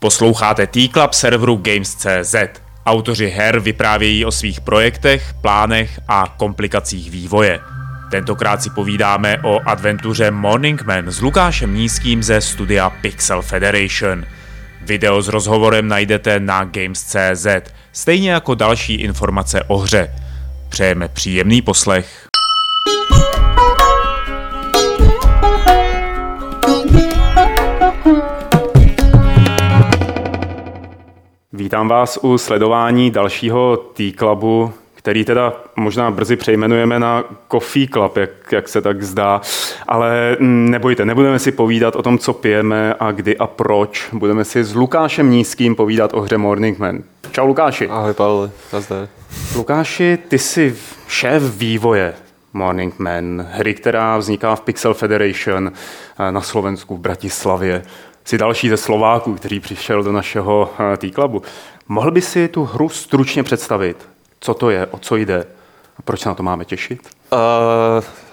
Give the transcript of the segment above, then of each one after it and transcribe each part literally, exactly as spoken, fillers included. Posloucháte T-Club serveru Games tečka cé zet. Autoři her vyprávějí o svých projektech, plánech a komplikacích vývoje. Tentokrát si povídáme o adventuře Morning Men s Lukášem Nízkým ze studia Pixel Federation. Video s rozhovorem najdete na Games tečka cé zet, stejně jako další informace o hře. Přejeme příjemný poslech. Vítám vás u sledování dalšího T-Clubu, který teda možná brzy přejmenujeme na Coffee Club, jak, jak se tak zdá. Ale nebojte, nebudeme si povídat o tom, co pijeme a kdy a proč. Budeme si s Lukášem Nízkým povídat o hře Morning Men. Čau Lukáši. Ahoj Pavle, nazdar. Lukáši, ty jsi šéf vývoje Morning Men, hry, která vzniká v Pixel Federation na Slovensku v Bratislavě. Jsi další ze Slováků, který přišel do našeho T-Clubu. Mohl by si tu hru stručně představit? Co to je, o co jde a proč se na to máme těšit? Uh,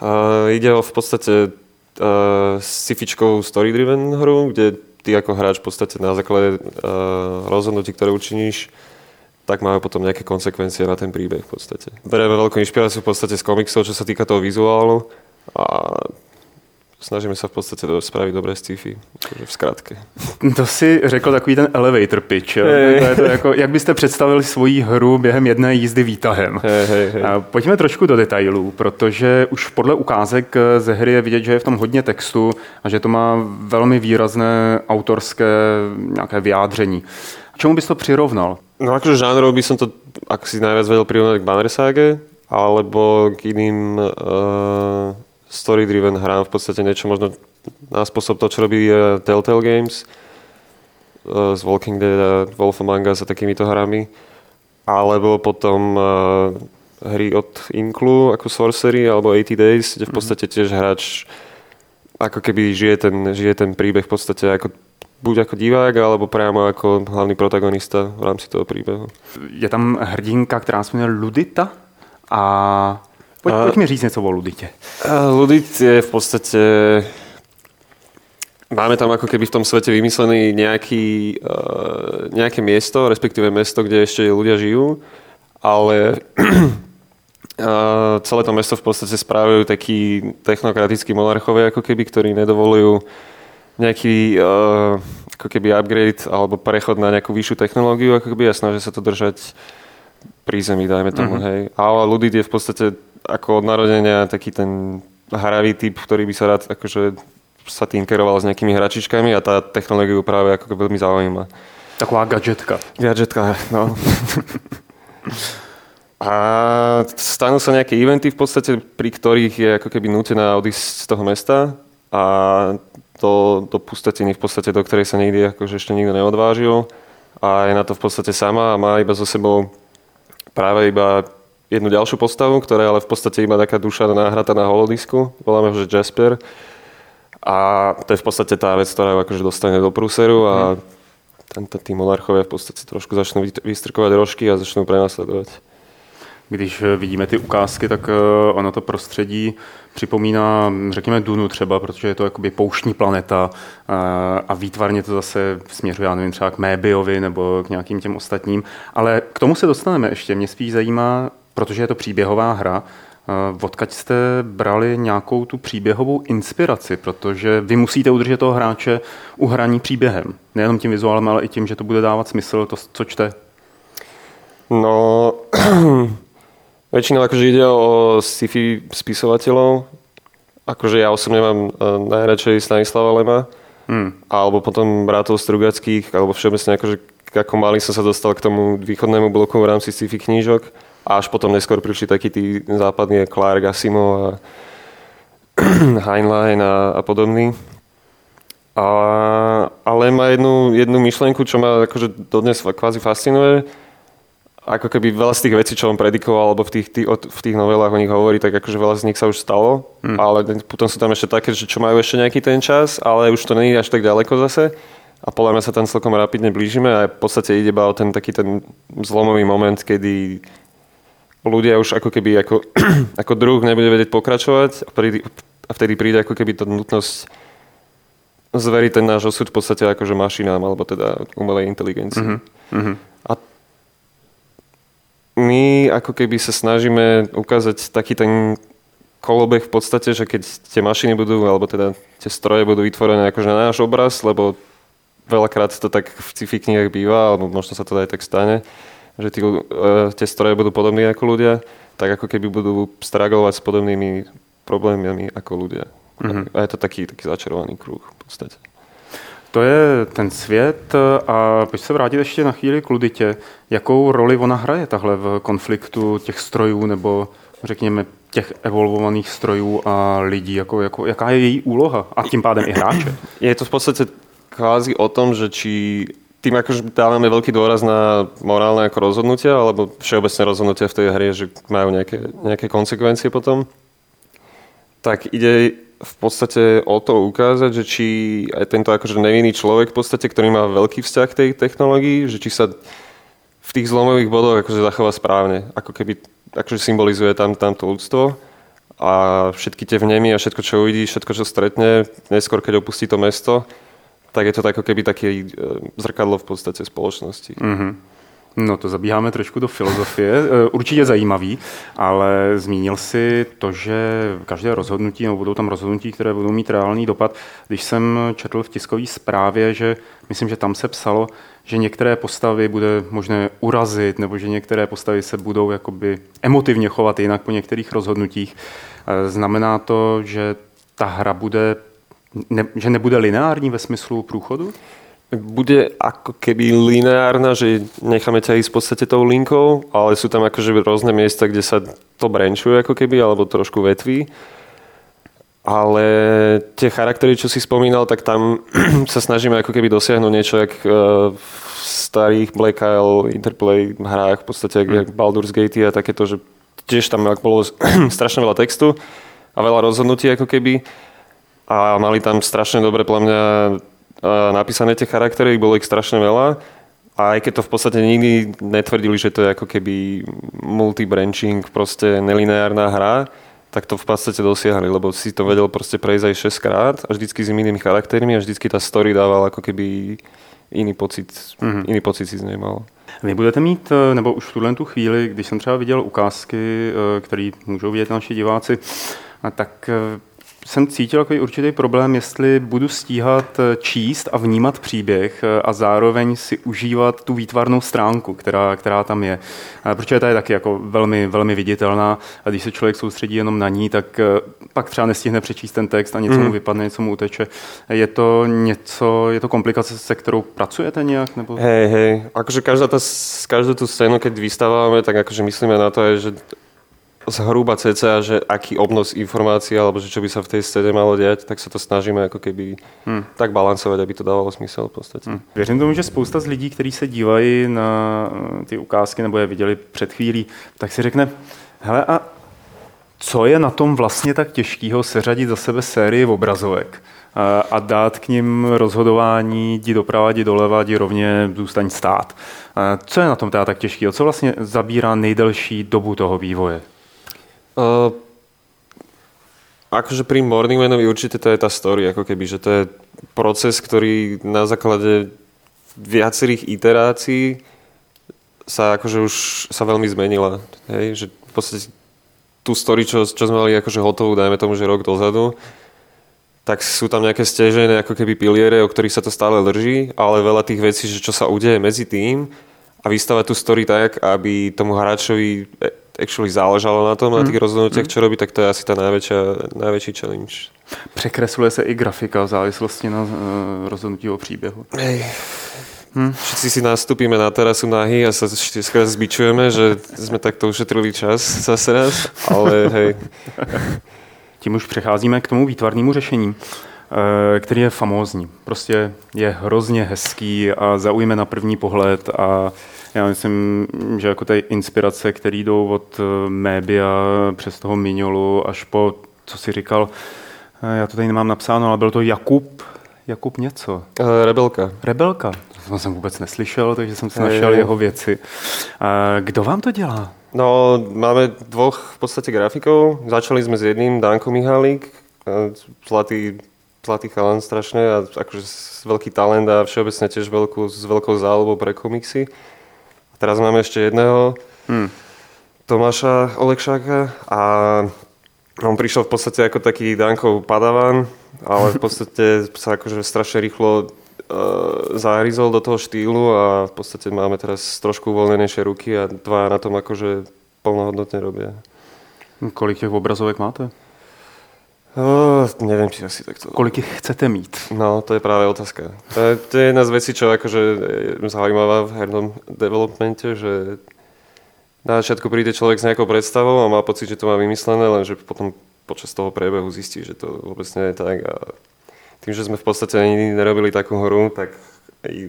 uh, jde o v podstatě uh, sci-fičkou story-driven hru, kde ty jako hráč v podstatě na základě uh, rozhodnutí, které učiníš, tak máme potom nějaké konsekvencie na ten příběh v podstatě. Bereme velkou inspiraci v podstatě z komiksov, co se týká toho vizuálu a snažíme se v podstatě spravit dobré sci-fi, v zkratce. To si řekl takový ten elevator pitch. Hey. To je to jako, jak byste představili svoji hru během jedné jízdy výtahem. Hey, hey, hey. Pojďme trošku do detailů, protože už podle ukázek ze hry je vidět, že je v tom hodně textu a že to má velmi výrazné autorské nějaké vyjádření. A čemu bys to přirovnal? No jakože žánrov by som to, ak si najviac vedel prirovnať k Banner Sage, alebo k iným... Uh... story-driven hrám, v podstate niečo možno na spôsob to, čo robí uh, Telltale Games uh, z Walking Dead a Wolf Among Us a takýmito hrami. Alebo potom uh, hry od Inklu ako Sorcery alebo osmdesát Days, kde v podstate tiež hráč ako keby žije ten, žije ten príbeh v podstate ako buď ako divák, alebo priamo ako hlavný protagonista v rámci toho príbehu. Je tam hrdinka, ktorá sa jmenuje Ludita a Pojď, pojď mi říct něco o Luditě. Ludit je v podstatě... Máme tam ako keby v tom svete vymyslený nejaký, uh, nejaké miesto, respektíve mesto, kde ešte ľudia žijú, ale uh, celé to mesto v podstate správajú takí technokratickí monarchovia, ako keby, ktorí nedovolujú nejaký uh, ako keby upgrade alebo prechod na nejakú vyššiu technológiu ako keby, a snažia sa to držať pri zemi, dajme tomu, mm-hmm. hej. Ale Ludit je v podstate ako od narodenia taký ten hravý typ, ktorý by sa rád akože sa tinkeroval s nejakými hračičkami a tá technológia práve ako veľmi zaujíma. Taková gadžetka. Gadžetka, no. A stanú sa nejaké eventy v podstate, pri ktorých je ako keby nútená odísť z toho mesta a do, do pustotiny v podstate, do ktorej sa nikdy akože ešte nikto neodvážil a je na to v podstate sama a má iba so sebou práve iba jednu ďalšiu postavu, ktorá je ale v podstate iba taká duša náhrata na holodisku. Voláme ho, že Jasper. A to je v podstate tá vec, ktorá akože dostane do prúseru a hmm. tí monarchovia v podstate trošku začnú vystrkovať rožky a začnú prenasledovať. Když vidíme ty ukázky, tak ono to prostředí připomíná, řekněme, Dunu třeba, protože je to jakoby pouštní planeta a výtvarně to zase směřuje, já nevím, třeba k Mœbiovi nebo k nějakým těm ostatním. Ale k tomu se dostaneme ještě. Mě spíš zajímá, protože je to příběhová hra, odkud jste brali nějakou tu příběhovou inspiraci, protože vy musíte udržet toho hráče u hraní příběhem. Nejenom tím vizuálem, ale i tím, že to bude dávat smysl, to, co čte. No... Väčšinou akože ide o sci-fi spisovateľov. Akože ja osobne mám najradšej Stanislava Lema. Hmm. Alebo potom bratov Strugackých. Alebo všeobecne akože ako malý som sa dostal k tomu východnému bloku v rámci sci-fi knížok. A až potom neskôr prišli takí tí západní Clark, Asimov a Heinlein a, a podobný. A, ale má jednu, jednu myšlenku, čo ma akože dodnes kvázi fascinuje. Ako keby veľa z tých vecí, čo on predikoval, alebo v tých, tý, v tých novelách o nich hovorí, tak akože veľa z nich sa už stalo, hmm. ale potom sú tam ešte také, že čo majú ešte nejaký ten čas, ale už to není až tak ďaleko zase a podľa mňa sa tam celkom rapidne blížime a v podstate ide iba o ten taký ten zlomový moment, kedy ľudia už ako keby ako, ako druh nebude vedieť pokračovať a vtedy príde ako keby tá nutnosť zverí ten náš osud v podstate akože mašinám, alebo teda umelej inteligencii. Mm-hmm. Mm-hmm. A my ako keby sa snažíme ukázať taký ten kolobeh v podstate, že keď tie mašiny budú, alebo teda tie stroje budú vytvorené akože na náš obraz, lebo veľakrát to tak v sci-fi knihách býva, alebo možno sa to aj tak stane, že tí, uh, tie stroje budú podobní ako ľudia, tak ako keby budú stragovať s podobnými problémami ako ľudia. Mm-hmm. A je to taký, taký začarovaný kruh v podstatě. To je ten svět a pojď se vrátit ještě na chvíli k Luditě. Jakou roli ona hraje tahle v konfliktu těch strojů nebo řekněme těch evolvovaných strojů a lidí? Jako, jako, jaká je její úloha a tím pádem i hráče? Je to v podstatě kvázi o tom, že či tým akože dávame veľký dôraz na morálne ako rozhodnutia alebo všeobecné rozhodnutia v tej hre, že majú nejaké, nejaké konsekvencie potom, tak ide v podstate o to ukázať, že či aj tento akože nevinný človek v podstate, ktorý má veľký vzťah k tej technológii, že či sa v tých zlomových bodoch akože zachová správne, ako keby akože symbolizuje tam, tam to ľudstvo a všetky tie vnemy a všetko, čo uvidí, všetko, čo stretne, neskôr, keď opustí to mesto, tak je to tak, ako keby také zrkadlo v podstate spoločnosti. Mm-hmm. No to zabíháme trošku do filozofie, určitě zajímavý, ale zmínil si to, že každé rozhodnutí, nebo budou tam rozhodnutí, které budou mít reálný dopad. Když jsem četl v tiskové zprávě, že myslím, že tam se psalo, že některé postavy bude možné urazit, nebo že některé postavy se budou jakoby emotivně chovat jinak po některých rozhodnutích. Znamená to, že ta hra bude Ne, že nebude lineární ve smyslu průchodu? Bude ako keby lineárna, že necháme ťa ísť v podstate tou linkou, ale sú tam akože rôzne miesta, kde sa to branchuje ako keby, alebo trošku vetví. Ale tie charaktery, čo si spomínal, tak tam sa snažíme ako keby dosiahnuť niečo jak v starých Black Isle, Interplay hrách, v podstate jak mm. Baldur's Gate a takéto, že tiež tam bolo strašne veľa textu a veľa rozhodnutí ako keby. A mali tam strašne dobre pre mňa napísané tie charaktery, bolo ich strašne veľa. A aj keď to v podstate nikdy netvrdili, že to je ako keby multibranching, proste nelineárna hra, tak to v podstate dosiahli, lebo si to vedel proste prejsť aj šesťkrát a vždycky s inými charaktermi a vždycky tá story dávala ako keby jiný pocit, mm-hmm. jiný pocit si z něj mal. Vy budete mít, nebo už v tuhle tu chvíli, když jsem třeba viděl ukázky, které můžou vidět naši diváci, a tak jsem cítil takový určitý problém, jestli budu stíhat číst a vnímat příběh a zároveň si užívat tu výtvarnou stránku, která, která tam je. Protože ta je taky jako velmi, velmi viditelná a když se člověk soustředí jenom na ní, tak pak třeba nestihne přečíst ten text a něco mu vypadne, něco mu uteče. Je to něco, je to komplikace, se kterou pracujete nějak? Nebo... Hej, hej, akože každá ta, každou tu scénu, keď vystávame, tak akože myslíme na to, že zhruba cca, že aký obnos informácií alebo že čo by sa v tej scéne malo diať, tak sa to snažíme ako keby hmm. tak balancovať, aby to dávalo smysl v podstatě. Hmm. Věřím tomu, že spousta z lidí, kteří se dívají na ty ukázky nebo je viděli před chvílí, tak si řekne, hele a co je na tom vlastně tak těžkého seřadit za sebe sérii obrazovek a dát k nim rozhodování, jdi doprava, jdi doleva, jdi rovně, zůstaň stát. Co je na tom teda tak těžkého? Co vlastně zabírá nejdelší dobu toho vývoje? Uh, akože pri Morning Manovi určite to je tá story, ako keby, že to je proces, ktorý na základe viacerých iterácií sa akože už sa veľmi zmenila. Hej? Že v podstate tú story, čo, čo sme mali akože hotovú, dajme tomu, že rok dozadu, tak sú tam nejaké stežené ako keby piliere, o ktorých sa to stále drží, ale veľa tých vecí, že čo sa udeje medzi tým a vystavať tú story tak, aby tomu hráčovi actually záležalo na tom, na těch rozhodnutích, co robí, tak to je asi ta největší challenge. Překresluje se i grafika v závislosti na uh, rozhodnutí o příběhu. Ej. Hmm. Všichni si nastupíme na terasu nahy a se čtyřikrát zbičujeme, že jsme takto ušetřili čas zase raz, ale hej. Tím už přecházíme k tomu výtvarnému řešení, který je famózní. Prostě je hrozně hezký a zaujme na první pohled a já myslím, že jako ty inspirace, které jdou od Mœbia přes toho Mignolu až po, co si říkal, já to tady nemám napsáno, ale byl to Jakub, Jakub něco. Rebelka. Rebelka. To jsem vůbec neslyšel, takže jsem si našel je, je. jeho věci. Kdo vám to dělá? No, máme dvou v podstatě grafiků. Začali jsme s jedním, Danko Mihálík, zlatý zlatý chalan strašne a akože veľký talent a všeobecne tiež veľkú, s veľkou záľubou pre komiksy. A teraz máme ešte jedného hmm. Tomáša Olekšáka a on prišiel v podstate ako taký Dankov padavan, ale v podstate sa akože strašne rýchlo uh, zahryzol do toho štýlu a v podstate máme teraz trošku uvoľnenejšie ruky a dva na tom akože plnohodnotne robia. Kolik těch obrazovek máte? Uh, neviem, či asi takto. Kolik ich chcete mít? No, to je práve otázka. To je, to je jedna z vecí, čo akože je zaujímavá v hernom developmente, že na začiatku príde človek s nejakou predstavou a má pocit, že to má vymyslené, lenže potom počas toho priebehu zistí, že to vôbec nie je tak. A tým, že sme v podstate nikdy nerobili takú hru, tak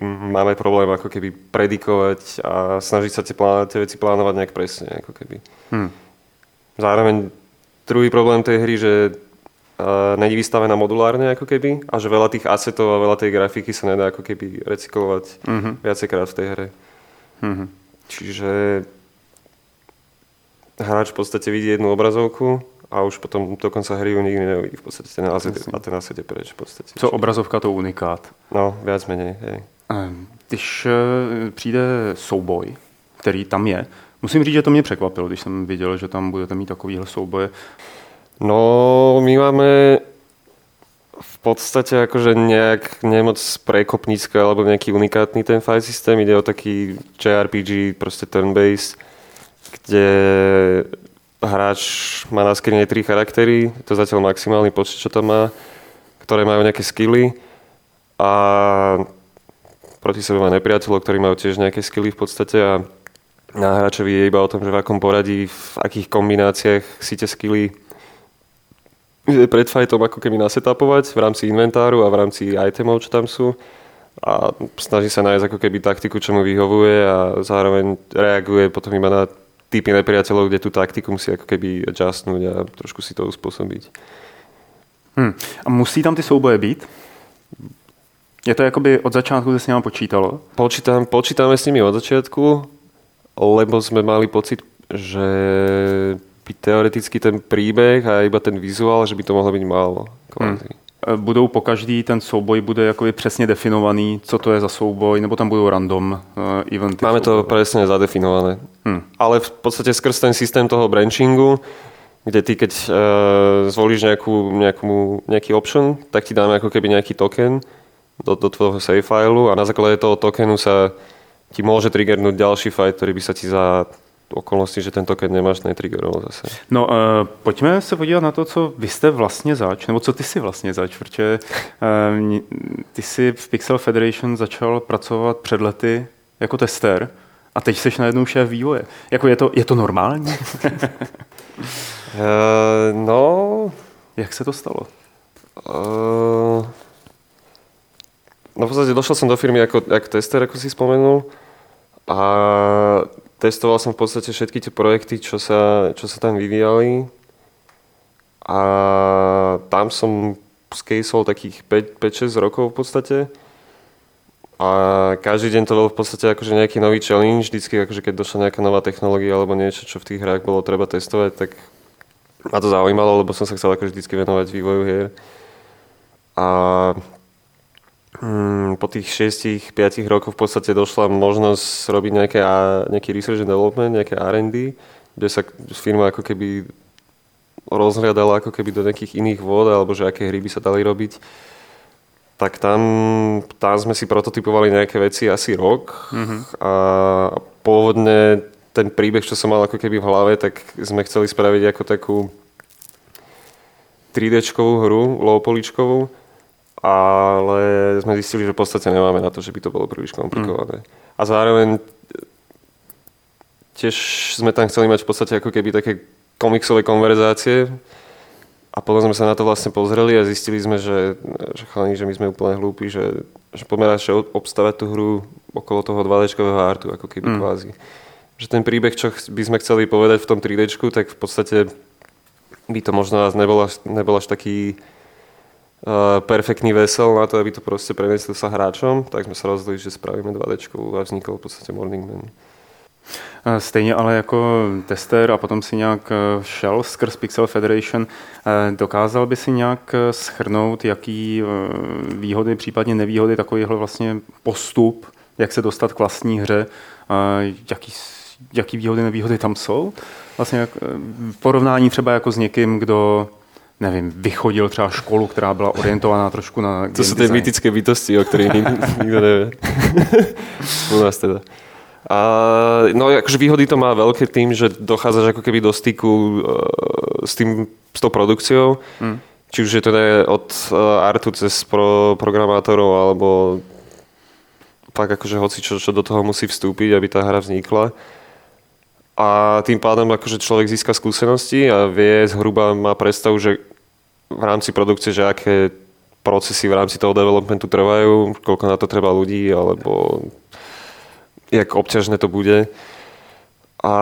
máme problém ako keby predikovať a snažiť sa tie, plán- tie veci plánovať nejak presne. Ako keby. Hmm. Zároveň druhý problém tej hry, že Uh, není vystavená modulárne ako keby a že veľa tých assetov a veľa tej grafiky sa nedá ako keby recyklovať mm-hmm. viacekrát v tej hre. Mm-hmm. Čiže hráč v podstate vidí jednu obrazovku a už potom do konca hry ju nikdy neuvidí v podstate ten asset, a ten asset je preč v podstate. Co obrazovka, to unikát. No, viac menej. Hej. Když uh, přijde souboj, který tam je, musím říct, že to mě překvapilo, když jsem viděl, že tam budete mít takovýhle souboje. No, my máme v podstate akože nejak nemoc prekopnícka alebo nejaký unikátny ten fight systém. Ide o taký J R P G, proste turn-based, kde hráč má na skrine tri charaktery, to zatiaľ maximálny počet, čo tam má, ktoré majú nejaké skilly a proti sebe má nepriateľov, ktorí majú tiež nejaké skilly v podstate a na hráčovi je iba o tom, že v akom poradí, v akých kombináciách si tie skilly pred fightom ako keby nasetapovať v rámci inventáru a v rámci itemov, čo tam sú. A snaží sa nájsť ako keby taktiku, čo mu vyhovuje a zároveň reaguje potom iba na typy nepriateľov, kde tú taktiku musí ako keby adjustnúť a trošku si to uspôsobiť. Hmm. A musí tam ty souboje být? Je to jakoby od začátku, že s nimi počítalo? Počítám, počítame s nimi od začiatku, lebo sme mali pocit, že teoreticky ten príbeh a iba ten vizuál, že by to mohlo být málo. Hmm. Budou po každý ten souboj bude jakoby přesně definovaný, co to je za souboj, nebo tam budou random uh, eventy? Máme souboj. To přesně zadefinované. Hmm. Ale v podstatě skrz ten systém toho branchingu, kde ty keď uh, zvolíš nějakou, nějakou, nějaký option, tak ti dáme jako keby nějaký token do, do tvojho save fileu a na základě toho tokenu se ti může triggernout další fight, který by se ti za okolnosti, že ten token nemáš, netriggeroval zase. No, uh, pojďme se podívat na to, co vy jste vlastně zač, nebo co ty jsi vlastně zač, protože uh, ty jsi v Pixel Federation začal pracovat před lety jako tester a teď jsi najednou šéf vývoje. Jako je to, je to normální? uh, no... Jak se to stalo? Uh, no v podstatě došel jsem do firmy jako, jako tester, jako si vzpomenul a testoval som v podstate všetky tie projekty, čo sa, čo sa tam vyvíjali a tam som skejsol takých päť šesť rokov v podstate a každý deň to bol v podstate akože nejaký nový challenge, vždycky akože keď došla nejaká nová technológia alebo niečo, čo v tých hrách bolo treba testovať, tak ma to zaujímalo, lebo som sa chcel akože vždycky venovať vývoju hier a Hmm, po tých šesť päť rokoch v podstate došla možnosť robiť nejaké, nejaký research and development, nejaké R and D, kde sa firma ako keby rozhľadala ako keby do nejakých iných vôd, alebo že aké hry by sa dali robiť. Tak tam, tam sme si prototypovali nejaké veci asi rok mm-hmm. a pôvodne ten príbeh, čo som mal ako keby v hlave, tak sme chceli spraviť ako takú tri déčkovú hru, low-poličkovú, ale sme zistili, že v podstate nemáme na to, že by to bolo príliš komplikované. Mm. A zároveň tiež sme tam chceli mať v podstate ako keby také komiksové konverzácie a potom sme sa na to vlastne pozreli a zistili sme, že, že chalani, že my sme úplne hlúpi, že, že poďme radšej obstavať tú hru okolo toho dva déčkového artu, ako keby mm. kvázi. Že ten príbeh, čo by sme chceli povedať v tom tri déčku, tak v podstate by to možno nebol až, nebol až taký Uh, perfektný vesel na to, aby to proste prenesli sa hráčom, tak sme sa rozhodli, že spravíme dva déčku a vznikol v podstate Morning Men. Stejně ale jako tester a potom si nějak šel skrz Pixel Federation, dokázal by si nějak shrnout, jaký výhody, případně nevýhody takovýhle vlastně postup, jak se dostat k vlastní hře, jaký, jaký výhody, nevýhody tam jsou? Vlastně jak, v porovnání třeba jako s někým, kdo nevím, vychodil třeba školu, která byla orientovaná trošku na game design. To jsou ty mýtické bytosti, o kterých nikdo neví. U nás teda. A, no akože výhody to má veľké tým, že dochádzaš ako keby do styku uh, s tým, s tou produkciou. Mm. Či už je to ne od uh, artu cez pro, programátorov, alebo tak akože hoci čo, čo do toho musí vstúpiť, aby tá hra vznikla. A tým pádom akože človek získa skúsenosti a vie, zhruba má predstavu, že v rámci produkcie, že aké procesy v rámci toho developmentu trvajú, koľko na to treba ľudí, alebo jak obťažné to bude. A,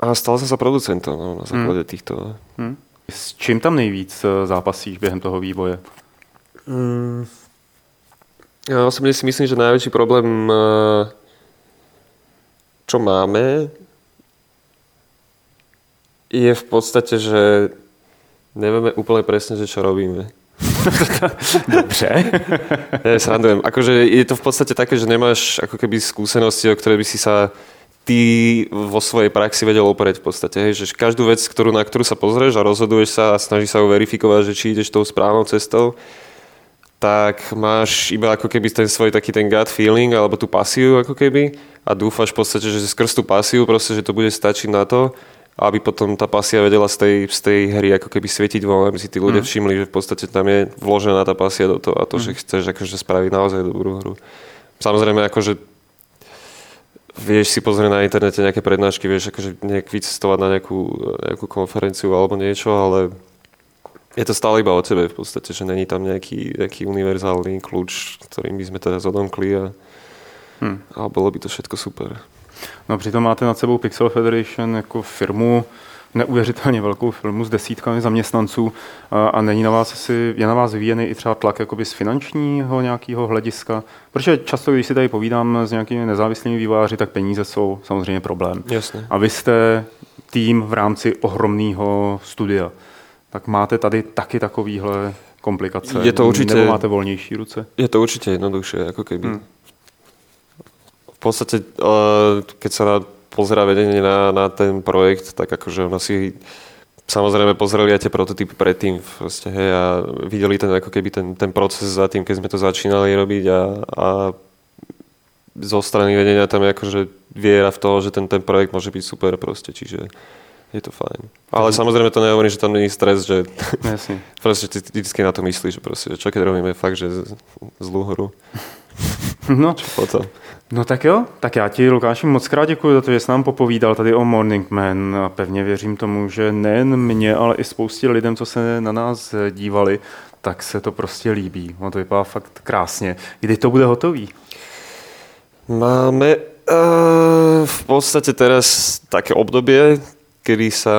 a stal som sa producentom no, na základe hmm. týchto. Hmm. S čím tam nejvíc zápasíš během toho vývoje? Hmm. Ja osobne si myslím, že najväčší problém čo máme, je v podstate, že nevieme úplne presne, že čo robíme. Dobře. Ja srandujem. Akože je to v podstate také, že nemáš ako keby skúsenosti, o ktoré by si sa ty vo svojej praxi vedel oprieť v podstate. Hej, že každú vec, ktorú, na ktorú sa pozrieš a rozhoduješ sa a snažíš sa ju verifikovať, že či ideš tou správnou cestou, tak máš iba ako keby ten svoj taký ten gut feeling alebo tú pasiu ako keby a dúfaš v podstate, že skrz tú pasiu proste, že to bude stačiť na to, aby potom tá pasia vedela z tej, z tej hry ako keby svietiť von, aby si tí ľudia všimli, že v podstate tam je vložená tá pasia do toho a to, že chceš akože spraviť naozaj dobrú hru. Samozrejme akože vieš si pozrieť na internete nejaké prednášky, vieš akože nejak vycestovať na nejakú, nejakú konferenciu alebo niečo, ale je to stále iba o tebe v podstate, že není tam nejaký, nejaký univerzálny kľúč, ktorým by sme teraz odomkli a, hmm. a bolo by to všetko super. No přitom máte nad sebou Pixel Federation jako firmu, neuvěřitelně velkou firmu s desítkami zaměstnanců a, a není na vás asi, je na vás vyvíjený i třeba tlak jakoby z finančního nějakého hlediska, protože často, když si tady povídám s nějakými nezávislými vývojáři, tak peníze jsou samozřejmě problém. Jasně. A vy jste tým v rámci ohromného studia. Tak máte tady taky takovýhle komplikace? Je to určitě, nebo máte volnější ruce? Je to určitě jednoduše, jako keby. Hmm. V podstate, keď sa pozerá vedenie na, na ten projekt, tak akože ono si samozrejme pozreli aj tie prototypy predtým proste, hej, a videli ten, ako keby ten, ten proces za tým, keď sme to začínali robiť a, a zo strany vedenia tam je akože viera v toho, že ten, ten projekt môže byť super proste, čiže je to fajn. Ale mhm. samozrejme to nehovorím, že tam není stres, že proste ty vždycky na to myslíš, proste, že čo keď robíme fakt, že zlú hru. No. Čo potom? No tak jo, tak já ti, Lukáši, moc krát děkuji za to, že jsi nám popovídal tady o Morning Men a pevně věřím tomu, že nejen mně, ale i spoustě lidem, co se na nás dívali, tak se to prostě líbí. Ono to vypadá fakt krásně. Kdy to bude hotový? Máme uh, v podstatě teraz také obdobie, kedy sa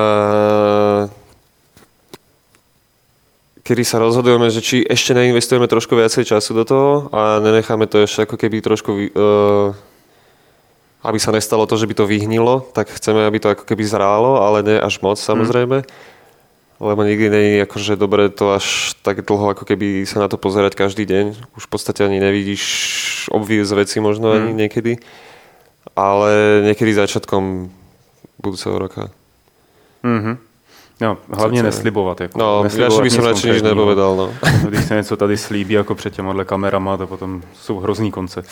kedy sa rozhodujeme, že či ešte neinvestujeme trošku viacej času do toho a nenecháme to ešte ako keby trošku, uh, aby sa nestalo to, že by to vyhnilo, tak chceme, aby to ako keby zrálo, ale ne až moc samozrejme, hmm. lebo nikdy nie je akože dobre to až tak dlho, ako keby sa na to pozerať každý deň. Už v podstate ani nevidíš obvious veci možno hmm. ani niekedy, ale niekedy začiatkom budúceho roka. Mhm. No, hlavně neslibovat. Jako. No, neslibovat, já bych jsem radši nič nepovedal. No. Když se něco tady slíbí jako před těmhle kamerama, to potom jsou hrozný konce.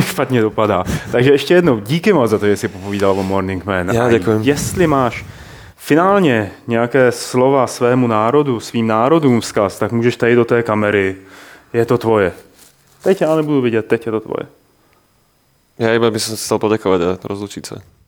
Špatně dopadá. Takže ještě jednou, díky moc za to, že jsi popovídal o Morning Man. Já děkuji. Jestli máš finálně nějaké slova svému národu, svým národům vzkaz, tak můžeš tady do té kamery. Je to tvoje. Teď já nebudu vidět, teď je to tvoje. Já iba bych se chtěl poděkovat a rozlučit se.